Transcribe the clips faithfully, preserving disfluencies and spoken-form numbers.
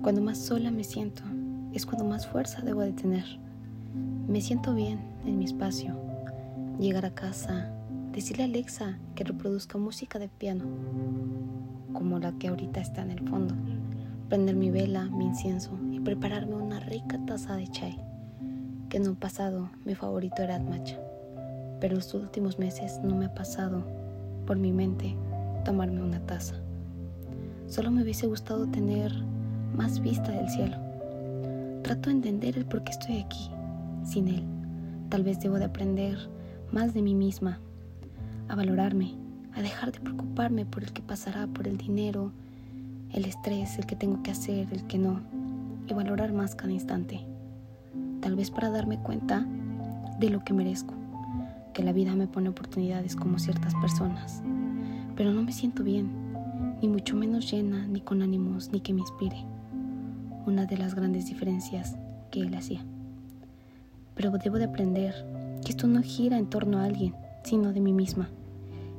Cuando más sola me siento, es cuando más fuerza debo de tener. Me siento bien en mi espacio. Llegar a casa, decirle a Alexa que reproduzca música de piano, como la que ahorita está en el fondo. Prender mi vela, mi incienso y prepararme una rica taza de chai, que en un pasado mi favorito era matcha, pero en los últimos meses no me ha pasado por mi mente tomarme una taza. Solo me hubiese gustado tener más vista del cielo. Trato de entender el por qué estoy aquí, sin él. Tal vez debo de aprender más de mí misma, a valorarme, a dejar de preocuparme por el que pasará, por el dinero, el estrés, el que tengo que hacer, el que no, y valorar más cada instante. Tal vez para darme cuenta de lo que merezco, que la vida me pone oportunidades como ciertas personas, pero no me siento bien, ni mucho menos llena, ni con ánimos, ni que me inspire. Una de las grandes diferencias que él hacía. Pero debo de aprender que esto no gira en torno a alguien, sino de mí misma.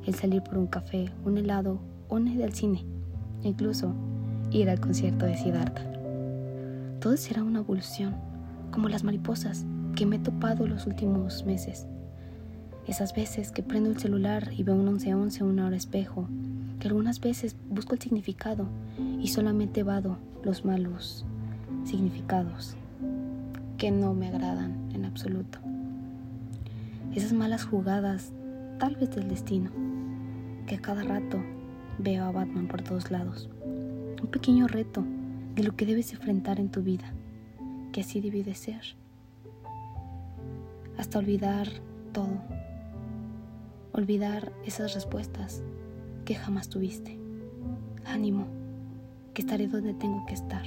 El salir por un café, un helado, o ir al cine. Incluso ir al concierto de Siddhartha. Todo será una evolución, como las mariposas que me he topado los últimos meses. Esas veces que prendo el celular y veo un once once, una hora espejo, que algunas veces busco el significado y solamente vado los malos significados que no me agradan en absoluto. Esas malas jugadas, tal vez del destino, que a cada rato veo a Batman por todos lados. Un pequeño reto de lo que debes enfrentar en tu vida, que así debe de ser. Hasta olvidar todo. Olvidar esas respuestas que jamás tuviste. Ánimo, que estaré donde tengo que estar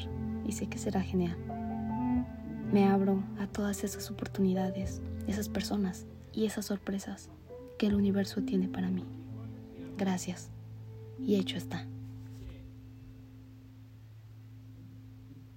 y sé que será genial. Me abro a todas esas oportunidades, esas personas y esas sorpresas que el universo tiene para mí. Gracias. Y hecho está.